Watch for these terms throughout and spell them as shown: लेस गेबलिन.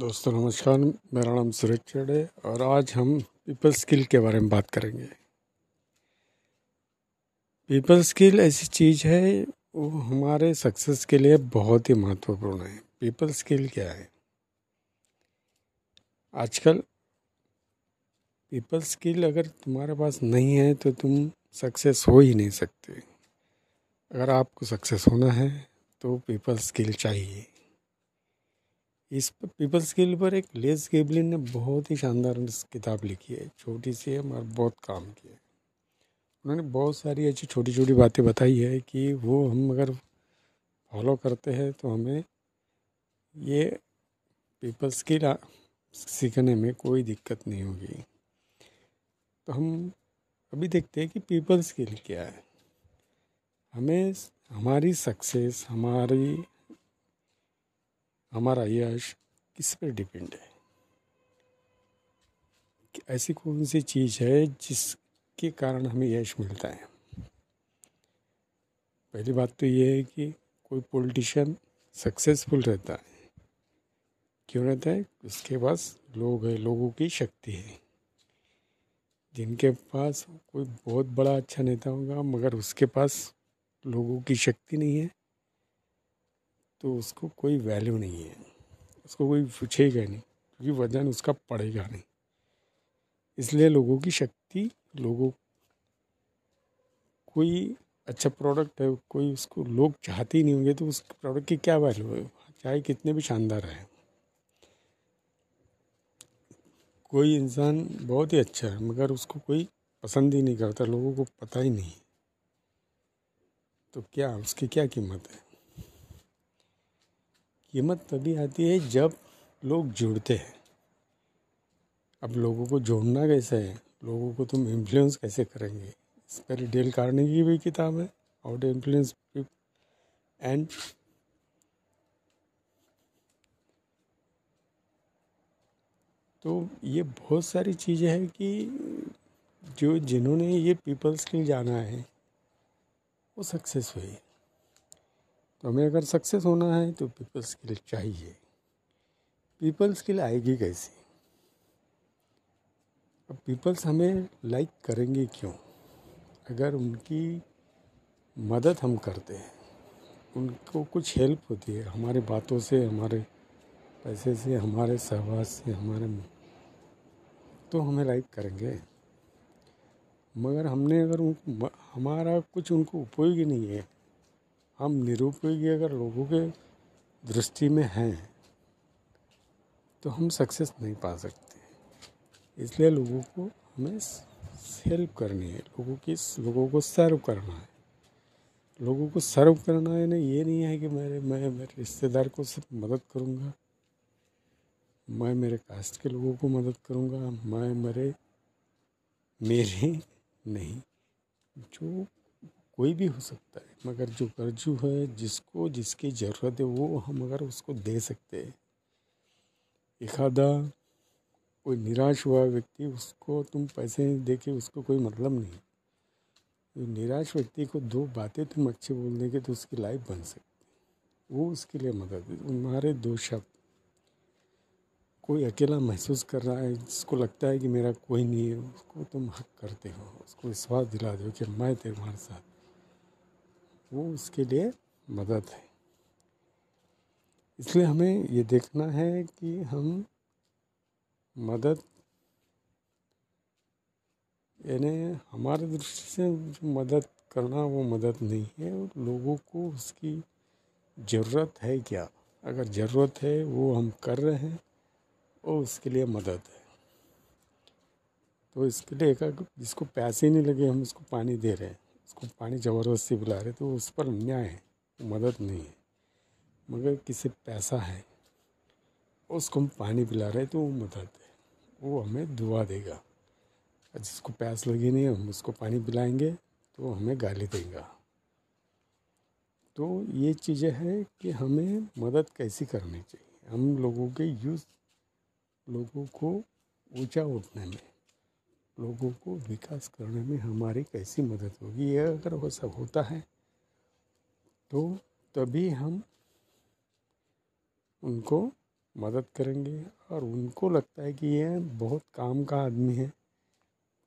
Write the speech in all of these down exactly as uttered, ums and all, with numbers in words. दोस्तों नमस्कार, मेरा नाम सुरेश चड़े और आज हम पीपल स्किल के बारे में बात करेंगे। पीपल स्किल ऐसी चीज़ है वो हमारे सक्सेस के लिए बहुत ही महत्वपूर्ण है। पीपल स्किल क्या है? आजकल पीपल स्किल अगर तुम्हारे पास नहीं है तो तुम सक्सेस हो ही नहीं सकते। अगर आपको सक्सेस होना है तो पीपल स्किल चाहिए। इस पीपल स्किल पर एक लेस गेबलिन ने बहुत ही शानदार किताब लिखी है। छोटी सी है मगर बहुत काम की है। उन्होंने बहुत सारी अच्छी छोटी छोटी बातें बताई है कि वो हम अगर फॉलो करते हैं तो हमें ये पीपल स्किल सीखने में कोई दिक्कत नहीं होगी। तो हम अभी देखते हैं कि पीपल स्किल क्या है। हमें हमारी सक्सेस, हमारी हमारा यश किस पर डिपेंड है कि ऐसी कौन सी चीज़ है जिसके कारण हमें यश मिलता है। पहली बात तो ये है कि कोई पॉलिटिशियन सक्सेसफुल रहता है, क्यों रहता है? उसके पास लोग है, लोगों की शक्ति है। जिनके पास कोई बहुत बड़ा अच्छा नेता होगा मगर उसके पास लोगों की शक्ति नहीं है तो उसको कोई वैल्यू नहीं है, उसको कोई पूछेगा नहीं क्योंकि वजन उसका पड़ेगा नहीं। इसलिए लोगों की शक्ति, लोगों कोई अच्छा प्रोडक्ट है, कोई उसको लोग चाहते ही नहीं होंगे तो उस प्रोडक्ट की क्या वैल्यू है, चाहे कितने भी शानदार है। कोई इंसान बहुत ही अच्छा है मगर उसको कोई पसंद ही नहीं करता, लोगों को पता ही नहीं तो क्या उसकी क्या कीमत है। कीमत तभी आती है जब लोग जुड़ते हैं। अब लोगों को जोड़ना कैसे है, लोगों को तुम इन्फ्लुएंस कैसे करेंगे, इस पर डेल कार्नेगी की भी किताब है, हाउ टू इन्फ्लुएंस एंड तो ये बहुत सारी चीज़ें हैं कि जो जिन्होंने ये पीपल स्किल जाना है वो सक्सेस हुई। तो हमें अगर सक्सेस होना है तो पीपल स्किल चाहिए। पीपल स्किल आएगी कैसे? अब पीपल्स हमें लाइक करेंगे क्यों? अगर उनकी मदद हम करते हैं, उनको कुछ हेल्प होती है हमारे बातों से, हमारे पैसे से, हमारे सहवास से, हमारे तो हमें लाइक करेंगे। मगर हमने अगर उन हमारा कुछ उनको उपयोगी नहीं है, हम निरूपयोगी अगर लोगों के दृष्टि में हैं तो हम सक्सेस नहीं पा सकते। इसलिए लोगों को हमें हेल्प करनी है, लोगों की लोगों को सर्व करना है। लोगों को सर्व करना है ना, ये नहीं है कि मेरे मैं मेरे रिश्तेदार को सिर्फ मदद करूँगा, मैं मेरे कास्ट के लोगों को मदद करूँगा, मैं मेरे मेरे नहीं जो कोई भी हो सकता है मगर जो कर्जू है, जिसको जिसकी ज़रूरत है वो हम अगर उसको दे सकते हैं। एखादा कोई निराश हुआ व्यक्ति, उसको तुम पैसे दे के उसको कोई मतलब नहीं। तो निराश व्यक्ति को दो बातें तुम अच्छे बोल देंगे तो उसकी लाइफ बन सकती है, वो उसके लिए मदद है। तुम्हारे दो शब्द, कोई अकेला महसूस कर रहा है, जिसको लगता है कि मेरा कोई नहीं है, उसको तुम हक करते हो, उसको विश्वास दिला दो कि मैं तुम्हारे साथ, वो उसके लिए मदद है। इसलिए हमें ये देखना है कि हम मदद यानी हमारे दृष्टि से जो मदद करना वो मदद नहीं है, लोगों को उसकी ज़रूरत है क्या। अगर ज़रूरत है वो हम कर रहे हैं और उसके लिए मदद है। तो इसके लिए एक जिसको प्यास ही नहीं लगे हम उसको पानी दे रहे हैं, उसको पानी ज़बरदस्ती पिला रहे तो उस पर अन्याय है, मदद नहीं है। मगर किसी पैसा है उसको हम पानी पिला रहे तो वो मदद है, वो हमें दुआ देगा। जिसको प्यास लगी नहीं हम उसको पानी पिलाएंगे तो हमें गाली देगा। तो ये चीज़ें हैं कि हमें मदद कैसी करनी चाहिए। हम लोगों के यूज़ लोगों को ऊंचा उठने में, लोगों को विकास करने में हमारी कैसी मदद होगी, ये अगर वो सब होता है तो तभी हम उनको मदद करेंगे और उनको लगता है कि ये बहुत काम का आदमी है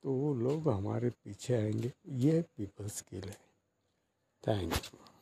तो वो लोग हमारे पीछे आएंगे। ये पीपल्स स्किल है। Thank you.